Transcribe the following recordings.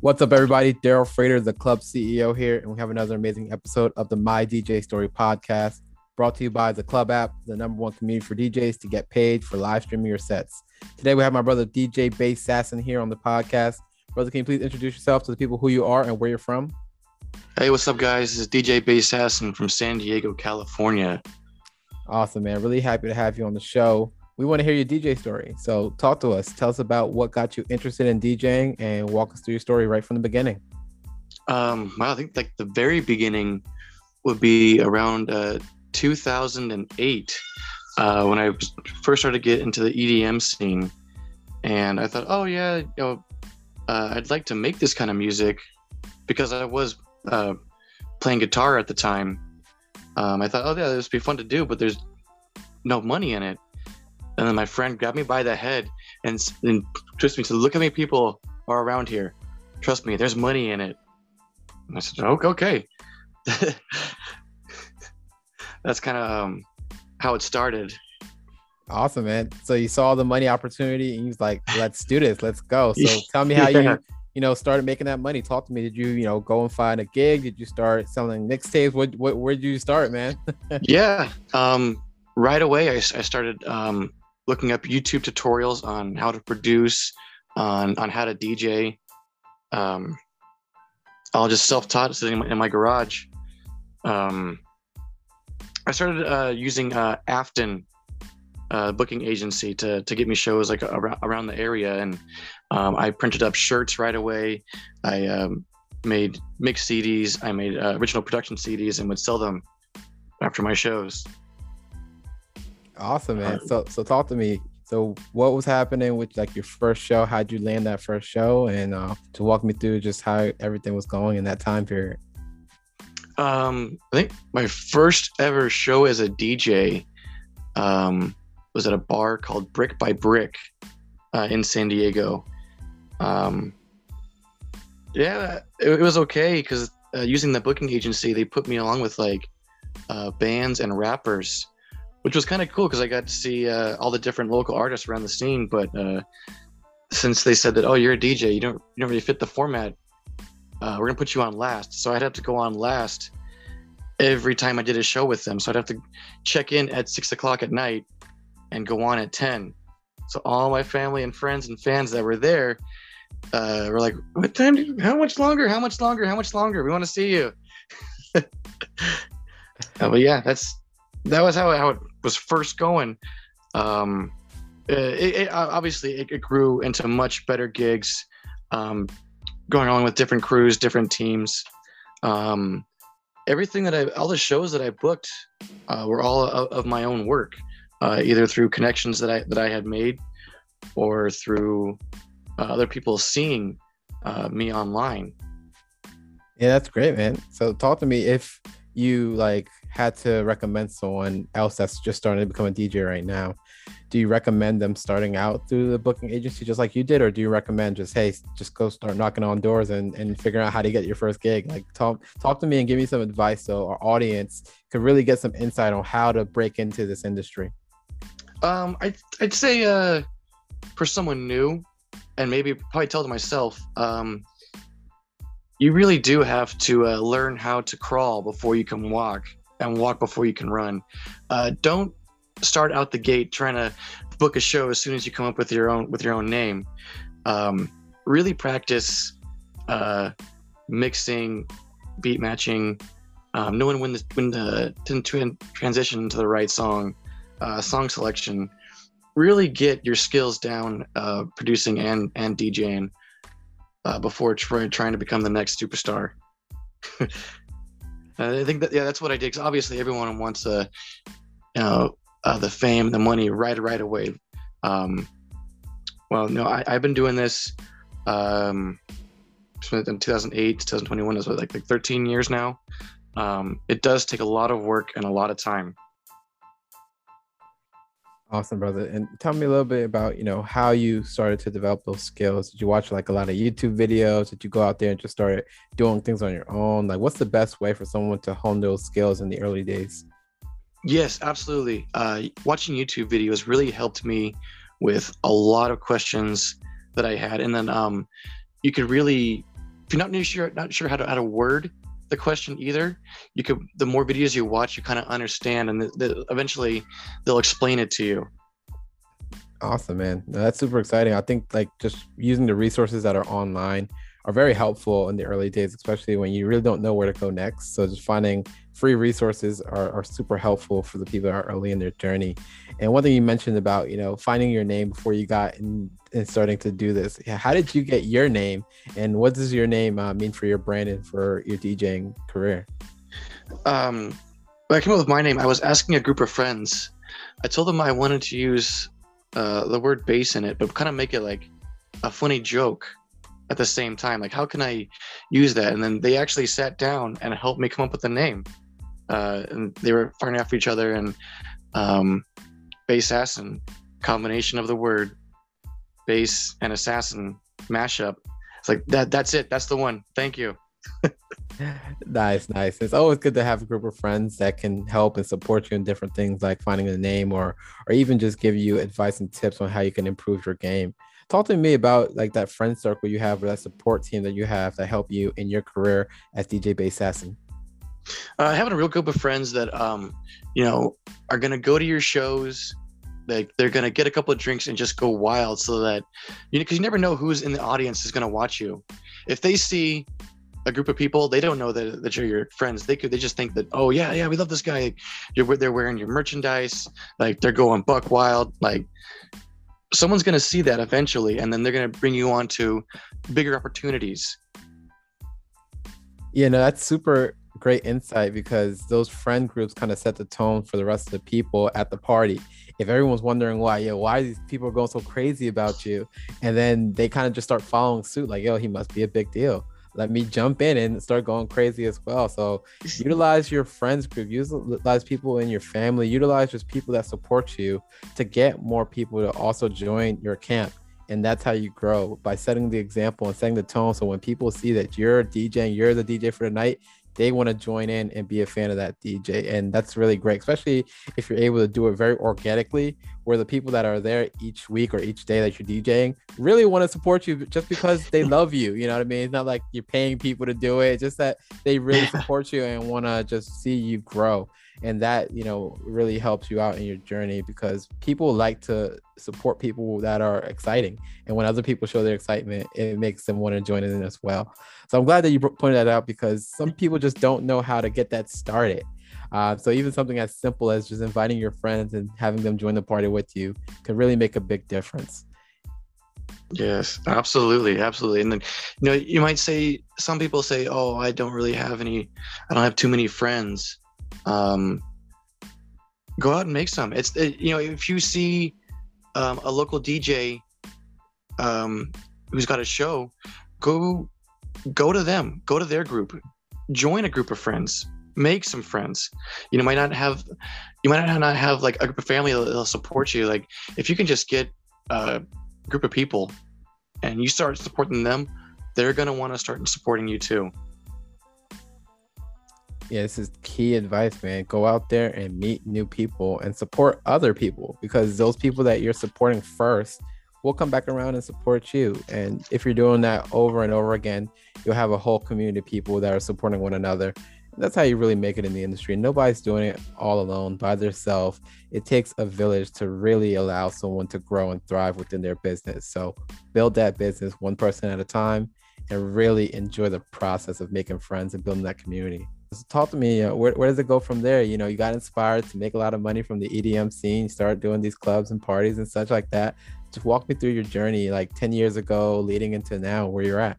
What's up, everybody? Daryl Frater, the club CEO here, and we have another amazing episode of the My DJ Story podcast, brought to you by the Club app, the number one community for DJs to get paid for live streaming your sets. Today, we have my brother DJ Bass Assassin here on the podcast. Brother, can you please introduce yourself to the people who you are and where you're from? Hey, what's up, guys? This is DJ Bass Assassin from San Diego, California. Awesome, man. Really happy to have you on the show. We want to hear your DJ story. So talk to us. Tell us about what got you interested in DJing and walk us through your story right from the beginning. Well, I think like the very beginning would be around 2008 when I first started to get into the EDM scene. And I thought, oh, yeah, you know, I'd like to make this kind of music because I was playing guitar at the time. I thought, oh, yeah, this would be fun to do, but there's no money in it. And then my friend grabbed me by the head and twisted me to look at me. People are around here. Trust me, there's money in it. And I said, okay. That's kind of how it started. Awesome, man. So you saw the money opportunity and you was like, let's do this. Let's go. So tell me how you started making that money. Talk to me. Did you, go and find a gig? Did you start selling mixtapes? Where did you start, man? Yeah. Right away, I started looking up YouTube tutorials on how to produce, on how to DJ. All just self-taught, sitting in my garage. I started using Afton booking agency to get me shows like around the area, and I printed up shirts right away. I made mix CDs, I made original production CDs, and would sell them after my shows. Awesome, man. So talk to me. So what was happening with like your first show? How'd you land that first show? And to walk me through just how everything was going in that time period. I think my first ever show as a DJ was at a bar called Brick by Brick in San Diego. Yeah, it was okay because using the booking agency, they put me along with like bands and rappers, which was kind of cool because I got to see all the different local artists around the scene. But since they said that, oh, you're a DJ, you don't really fit the format. We're gonna put you on last. So I'd have to go on last every time I did a show with them. So I'd have to check in at 6 o'clock at night and go on at 10. So all my family and friends and fans that were there were like, "What time? How much longer? We want to see you." But yeah, that was how it was first going. It grew into much better gigs, going along with different crews, different teams. Everything that all the shows that I booked were all of my own work, either through connections that I had made or through other people seeing me online. Yeah, that's great, man. So talk to me if you like had to recommend someone else that's just starting to become a DJ right now. Do you recommend them starting out through the booking agency just like you did, or do you recommend just go start knocking on doors and figure out how to get your first gig? Like talk to me and give me some advice so our audience could really get some insight on how to break into this industry. I'd say for someone new, and probably tell to myself, you really do have to learn how to crawl before you can walk, and walk before you can run. Don't start out the gate trying to book a show as soon as you come up with your own name. Really practice mixing, beat matching, knowing when to transition to the right song, song selection. Really get your skills down, producing and DJing before trying to become the next superstar. I think that that's what I did. Cause obviously, everyone wants the fame, the money, right away. I've been doing this in 2008 to 2021 is like 13 years now. It does take a lot of work and a lot of time. Awesome, brother. And tell me a little bit about how you started to develop those skills. Did you watch like a lot of YouTube videos? Did you go out there and just start doing things on your own? Like, what's the best way for someone to hone those skills in the early days? Yes, absolutely. Watching YouTube videos really helped me with a lot of questions that I had, and then you could really If you're not sure how to word the question either, you could. The more videos you watch, you kind of understand, and eventually they'll explain it to you. Awesome, man. No, that's super exciting. I think like just using the resources that are online are very helpful in the early days, especially when you really don't know where to go next. So just finding free resources are super helpful for the people that are early in their journey. And one thing you mentioned about, you know, finding your name before you got in and starting to do this. How did you get your name, and what does your name mean for your brand and for your DJing career? When I came up with my name, I was asking a group of friends. I told them I wanted to use the word bass in it, but kind of make it like a funny joke at the same time, like how can I use that? And then they actually sat down and helped me come up with the name, and they were firing off each other, and Bass Assassin, combination of the word bass and assassin mashup. It's like that's it, that's the one. Thank you. Nice. It's always good to have a group of friends that can help and support you in different things, like finding a name or even just give you advice and tips on how you can improve your game. Talk to me about like that friend circle you have, or that support team that you have that help you in your career as DJ Bass Assassin. Having a real group of friends that, you know, are going to go to your shows, like they're going to get a couple of drinks and just go wild, so that, you know, because you never know who's in the audience is going to watch you. If they see a group of people, they don't know that you're your friends. They just think that, oh yeah, we love this guy. They're wearing your merchandise, like they're going buck wild, like. Someone's going to see that eventually, and then they're going to bring you on to bigger opportunities. Yeah, no, that's super great insight, because those friend groups kind of set the tone for the rest of the people at the party. If everyone's wondering why these people are going so crazy about you, and then they kind of just start following suit, like, yo, he must be a big deal. Let me jump in and start going crazy as well. So utilize your friends group, utilize people in your family, utilize just people that support you to get more people to also join your camp. And that's how you grow, by setting the example and setting the tone. So when people see that you're DJing, you're the DJ for the night, they want to join in and be a fan of that DJ. And that's really great, especially if you're able to do it very organically, where the people that are there each week or each day that you're DJing really want to support you just because they love you. You know what I mean? It's not like you're paying people to do it, just that they really support you and want to just see you grow. And that, you know, really helps you out in your journey, because people like to support people that are exciting. And when other people show their excitement, it makes them want to join in as well. So I'm glad that you pointed that out, because some people just don't know how to get that started. So even something as simple as just inviting your friends and having them join the party with you can really make a big difference. Yes, absolutely. And then, you know, you might say, some people say, oh, I don't have too many friends. Go out and make some. You know, if you see a local DJ who's got a show, go to them, go to their group, join a group of friends, make some friends. You know, you might not have like a group of family that'll support you. Like if you can just get a group of people and you start supporting them, they're going to want to start supporting you too. Yeah, this is key advice, man. Go out there and meet new people and support other people, because those people that you're supporting first will come back around and support you. And if you're doing that over and over again, you'll have a whole community of people that are supporting one another. And that's how you really make it in the industry. Nobody's doing it all alone by themselves. It takes a village to really allow someone to grow and thrive within their business. So build that business one person at a time and really enjoy the process of making friends and building that community. So talk to me, where does it go from there? You know, you got inspired to make a lot of money from the EDM scene, start doing these clubs and parties and such like that. Just walk me through your journey, like 10 years ago, leading into now, where you're at.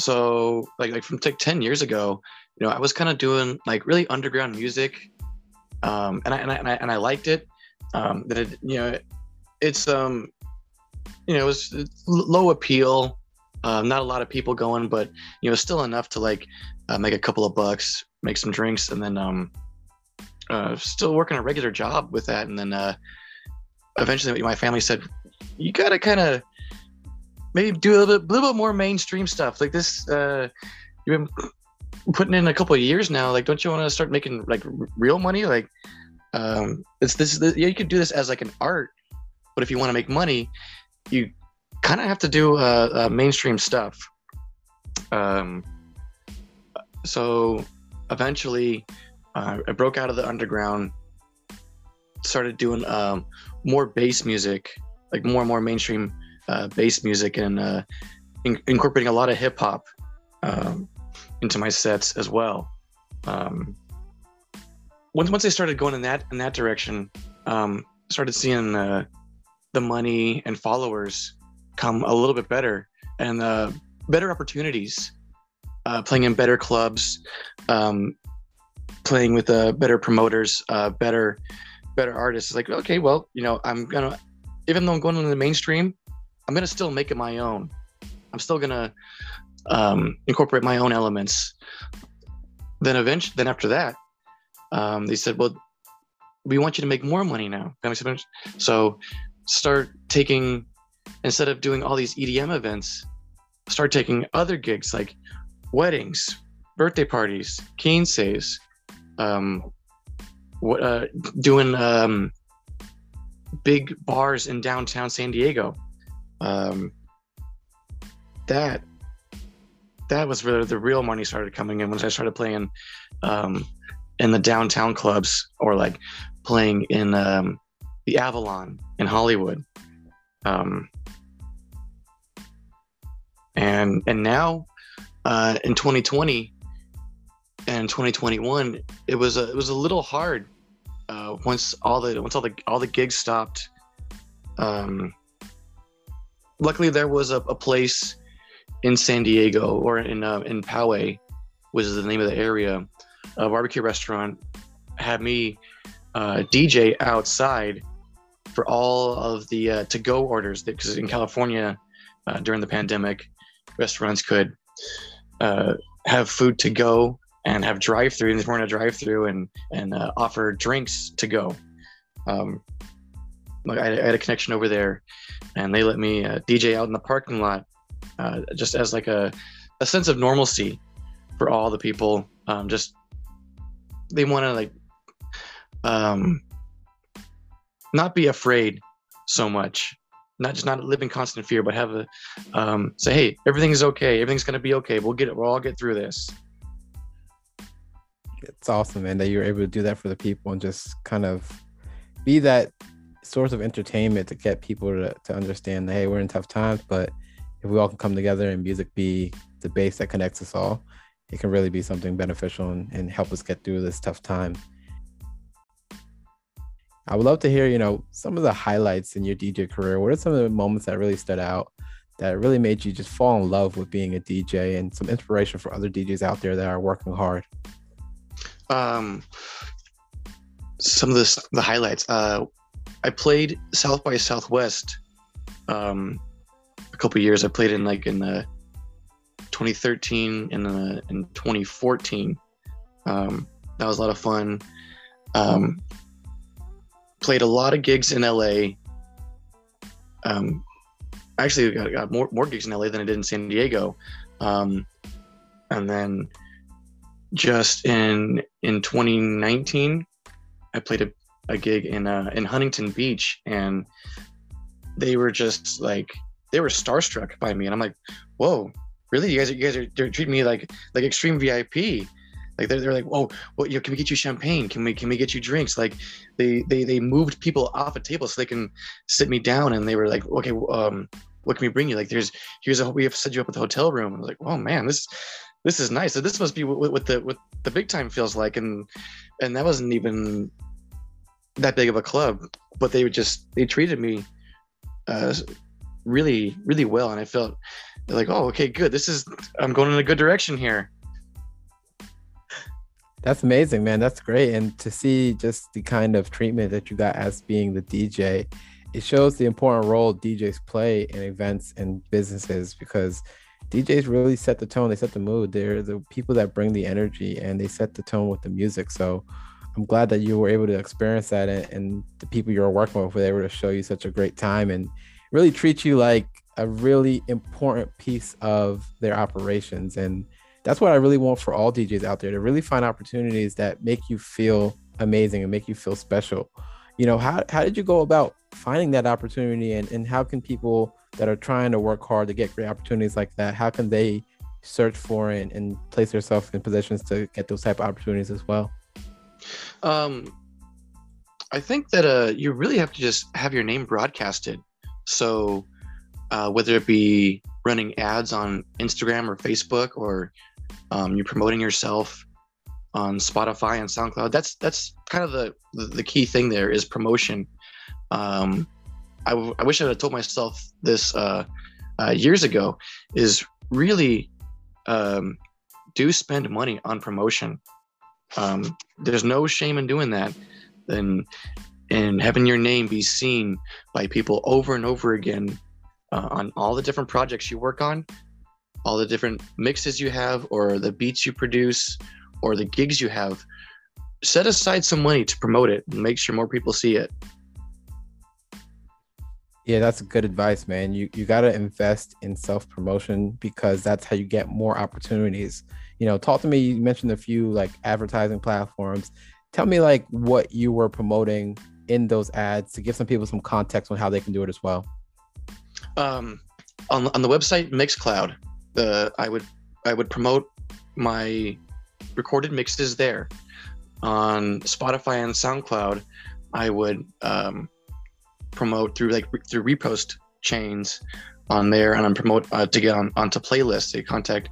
So like from 10 years ago, you know, I was kind of doing like really underground music, and I liked it. It was low appeal. Not a lot of people going, but you know, still enough to like make a couple of bucks, make some drinks, and then still working a regular job with that. And then eventually, my family said, "You gotta kind of maybe do a little bit more mainstream stuff like this. You've been putting in a couple of years now. Like, don't you want to start making like real money? Like, you could do this as like an art, but if you want to make money, you." kind of have to do mainstream stuff. So eventually I broke out of the underground, started doing more bass music, like more and more mainstream bass music, and incorporating a lot of hip hop into my sets as well. Once I started going in that direction, started seeing the money and followers come a little bit better, and better opportunities, playing in better clubs, playing with better promoters, better artists. Like, okay, well, you know, even though I'm going into the mainstream, I'm gonna still make it my own. I'm still gonna incorporate my own elements. Then after that, they said, well, we want you to make more money now. So start taking, instead of doing all these EDM events, start taking other gigs like weddings, birthday parties, quinceañeras, doing big bars in downtown San Diego. That was where the real money started coming in, once I started playing in the downtown clubs, or like playing in the Avalon in Hollywood. And now in 2020 and 2021, it was a little hard once all the gigs stopped. Luckily, there was a place in San Diego, or in Poway, which is the name of the area. A barbecue restaurant had me DJ outside for all of the to-go orders, because in California during the pandemic, restaurants could have food to go and have drive-through, and they weren't a drive-through, and offer drinks to go. I had a connection over there, and they let me DJ out in the parking lot, just as like a sense of normalcy for all the people. Just they want to like not be afraid so much, not live in constant fear, but have a say, hey, everything's okay, everything's gonna be okay, we'll all get through this. It's awesome, man, that you're able to do that for the people and just kind of be that source of entertainment to get people to understand that, hey, we're in tough times, but if we all can come together and music be the base that connects us all, it can really be something beneficial and help us get through this tough time. I would love to hear, you know, some of the highlights in your DJ career. What are some of the moments that really stood out, that really made you just fall in love with being a DJ, and some inspiration for other DJs out there that are working hard? Some of the highlights. I played South by Southwest a couple of years. I played in the 2013 and in 2014. That was a lot of fun. Played a lot of gigs in LA. Actually, I got more gigs in LA than I did in San Diego. And then just in 2019, I played a gig in Huntington Beach, and they were just like, they were starstruck by me, and I'm like, whoa, really? You guys are treating me like extreme VIP. Like they're like, whoa, well, you know, can we get you champagne? Can we get you drinks? Like they moved people off a table so they can sit me down, and they were like, okay, what can we bring you? Like we have to set you up with a hotel room. And I was like, oh man, this is nice. So this must be what the big time feels like. And that wasn't even that big of a club, but they treated me really, really well, and I felt like, oh, okay, good. I'm going in a good direction here. That's amazing, man. That's great. And to see just the kind of treatment that you got as being the DJ, it shows the important role DJs play in events and businesses, because DJs really set the tone. They set the mood. They're the people that bring the energy, and they set the tone with the music. So I'm glad that you were able to experience that, and the people you were working with were able to show you such a great time and really treat you like a really important piece of their operations. And that's what I really want for all DJs out there, to really find opportunities that make you feel amazing and make you feel special. You know, how did you go about finding that opportunity, and how can people that are trying to work hard to get great opportunities like that, how can they search for and place themselves in positions to get those type of opportunities as well? I think that you really have to just have your name broadcasted. So whether it be running ads on Instagram or Facebook, or you're promoting yourself on Spotify and SoundCloud, that's kind of the key thing there is promotion. I wish I had told myself this years ago, is really do spend money on promotion. There's no shame in doing that and having your name be seen by people over and over again on all the different projects you work on, all the different mixes you have, or the beats you produce, or the gigs you have. Set aside some money to promote it and make sure more people see it. Yeah, that's good advice, man. You got to invest in self-promotion, because that's how you get more opportunities. You know, talk to me. You mentioned a few like advertising platforms. Tell me like what you were promoting in those ads to give some people some context on how they can do it as well. On the website Mixcloud, I would promote my recorded mixes there. On Spotify and SoundCloud, I would promote through repost chains on there, and I promote to get onto playlists. They contact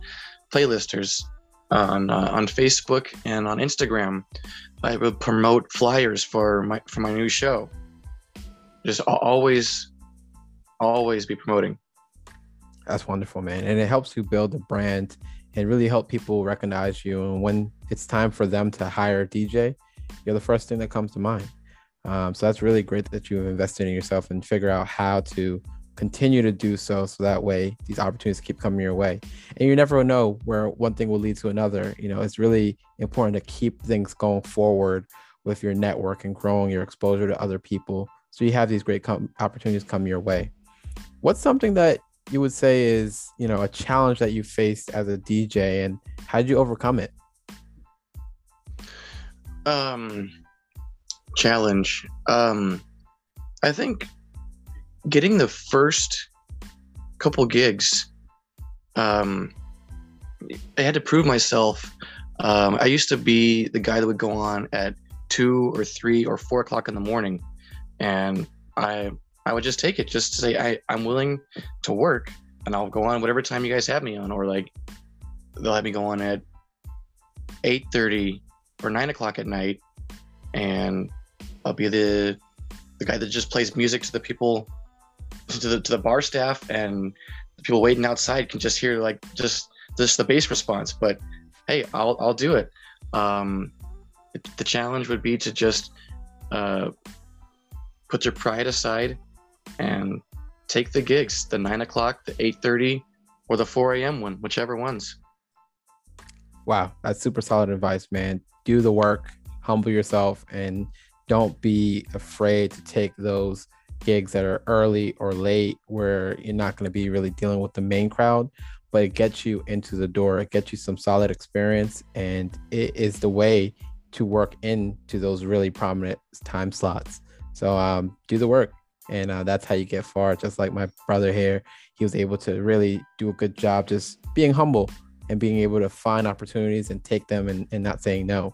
playlisters on Facebook and on Instagram. I would promote flyers for my new show. Just always be promoting. That's wonderful, man. And it helps you build a brand and really help people recognize you. And when it's time for them to hire a DJ, you're the first thing that comes to mind. So that's really great that you've invested in yourself and figure out how to continue to do so. So that way these opportunities keep coming your way, and you never know where one thing will lead to another. You know, it's really important to keep things going forward with your network and growing your exposure to other people, so you have these great opportunities come your way. What's something that you would say is, you know, a challenge that you faced as a DJ, and how did you overcome it? Challenge. I think getting the first couple gigs, I had to prove myself. I used to be the guy that would go on at 2 or 3 or 4 o'clock in the morning, and I would just take it, just to say I'm willing to work, and I'll go on whatever time you guys have me on, or like they'll have me go on at 8:30 or 9 o'clock at night, and I'll be the guy that just plays music to the people, to the bar staff, and the people waiting outside can just hear like just the bass response. But hey, I'll do it. The challenge would be to just put your pride aside and take the gigs, the 9 o'clock, the 8:30, or the 4 a.m. one, whichever ones. Wow, that's super solid advice, man. Do the work, humble yourself, and don't be afraid to take those gigs that are early or late, where you're not going to be really dealing with the main crowd, but it gets you into the door. It gets you some solid experience, and it is the way to work into those really prominent time slots. So do the work, and that's how you get far. Just like my brother here, he was able to really do a good job just being humble and being able to find opportunities and take them, and not saying no.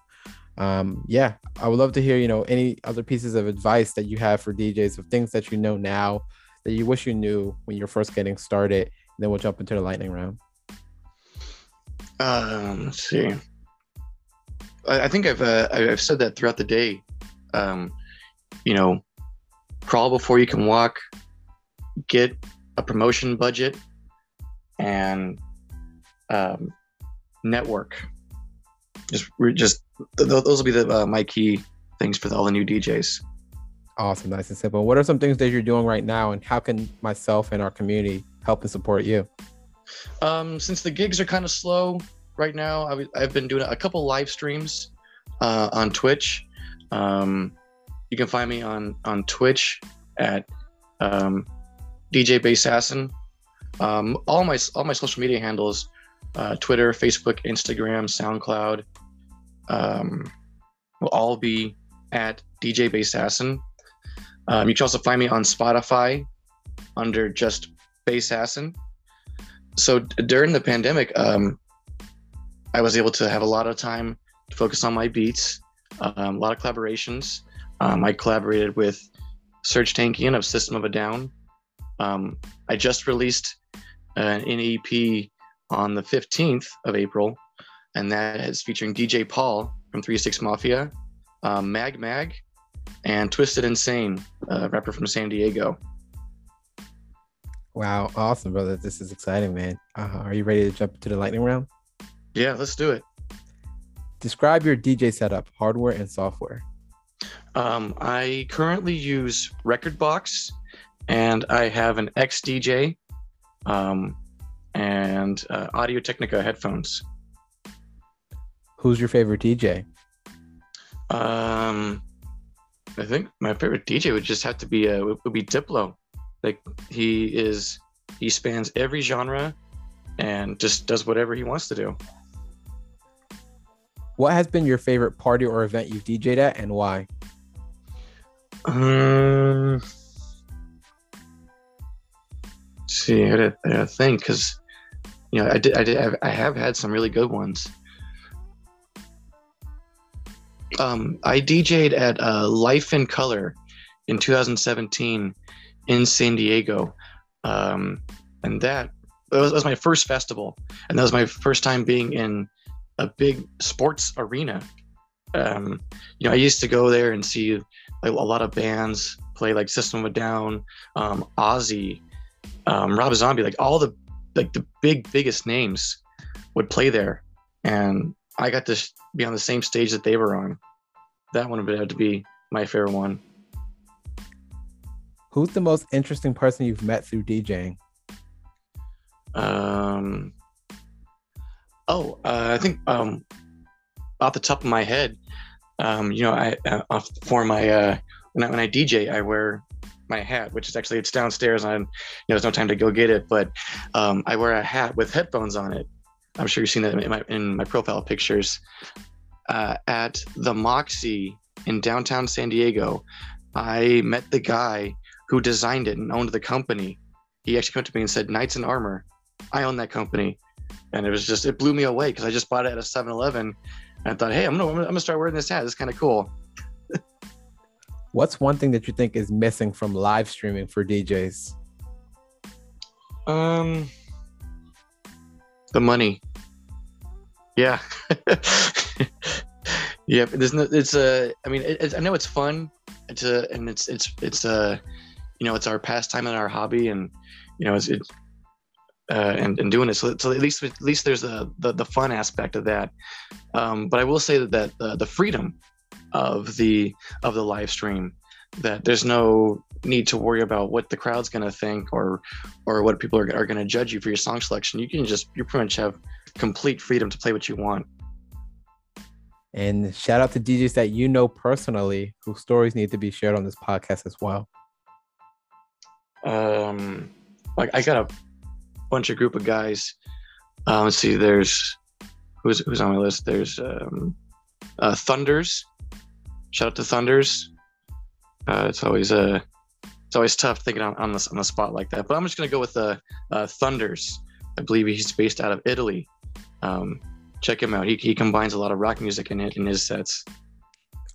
Yeah, I would love to hear, you know, any other pieces of advice that you have for DJs, of things that you know now that you wish you knew when you're first getting started. And then we'll jump into the lightning round. Let's see. I think I've said that throughout the day. You know, crawl before you can walk, get a promotion budget, and network. Just those will be my key things for all the new DJs. Awesome. Nice and simple. What are some things that you're doing right now, and how can myself and our community help and support you? Since the gigs are kind of slow right now, I've been doing a couple live streams on Twitch. You can find me on Twitch at DJ Bass Assassin. All my social media handles, Twitter, Facebook, Instagram, SoundCloud, will all be at DJ Bass Assassin. You can also find me on Spotify under just Bass Assassin. So during the pandemic, I was able to have a lot of time to focus on my beats, a lot of collaborations. I collaborated with Serge Tankian of System of a Down. I just released an EP on the 15th of April, and that is featuring DJ Paul from Three 6 Mafia, Mag Mag, and Twisted Insane, a rapper from San Diego. Wow, awesome, brother. This is exciting, man. Are you ready to jump into the lightning round? Yeah, let's do it. Describe your DJ setup, hardware and software. I currently use Rekordbox, and I have an XDJ and Audio Technica headphones. Who's your favorite DJ? I think my favorite DJ would just have to be would be Diplo. Like he spans every genre and just does whatever he wants to do. What has been your favorite party or event you've DJ'd at, and why? See, I gotta think, because you know I have had some really good ones. I DJ'd at Life in Color in 2017 in San Diego, and that was my first festival, and that was my first time being in a big sports arena. You know, I used to go there and see like a lot of bands play, like System of a Down, Ozzy, Rob Zombie, like all the biggest names would play there, and I got to be on the same stage that they were on. That one would have to be my favorite one. Who's the most interesting person you've met through DJing? I think off the top of my head, you know, when I DJ, I wear my hat, which is actually, it's downstairs, and there's no time to go get it, but I wear a hat with headphones on it. I'm sure you've seen that in my profile pictures. At the Moxie in downtown San Diego, I met the guy who designed it and owned the company. He actually came to me and said, "Knights in Armor, I own that company." And it blew me away, because I just bought it at a 7-Eleven, and I thought, hey, I'm gonna start wearing this hat. It's kind of cool. What's one thing that you think is missing from live streaming for DJs? The money. Yeah. Yeah. I know it's fun to, and it's our pastime and our hobby, and and doing it. So at least there's the fun aspect of that. But I will say that the freedom of the live stream, that there's no need to worry about what the crowd's going to think or what people are going to judge you for your song selection. You pretty much have complete freedom to play what you want. And shout out to DJs that you know personally whose stories need to be shared on this podcast as well. Like I got a bunch of group of guys. Let's see, there's who's on my list. There's Thunders. Shout out to Thunders. It's always tough thinking on the spot like that. But I'm just gonna go with Thunders. I believe he's based out of Italy. Check him out. He combines a lot of rock music in his sets.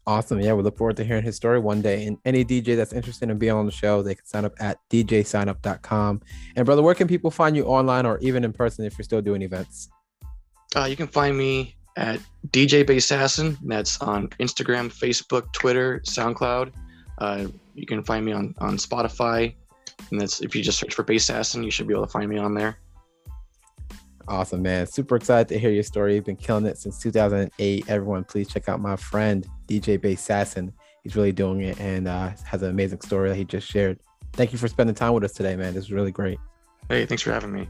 Awesome. Yeah, we look forward to hearing his story one day. And any DJ that's interested in being on the show, they can sign up at djsignup.com. And brother, where can people find you online or even in person if you're still doing events? You can find me at DJ Bass Assassin. That's on Instagram, Facebook, Twitter, SoundCloud. You can find me on Spotify, and that's, if you just search for Bass Assassin, you should be able to find me on there. Awesome, man. Super excited to hear your story. You've been killing it since 2008. Everyone, please check out my friend, DJ Bass Assassin. He's really doing it, and has an amazing story that he just shared. Thank you for spending time with us today, man. This was really great. Hey, thanks for having me.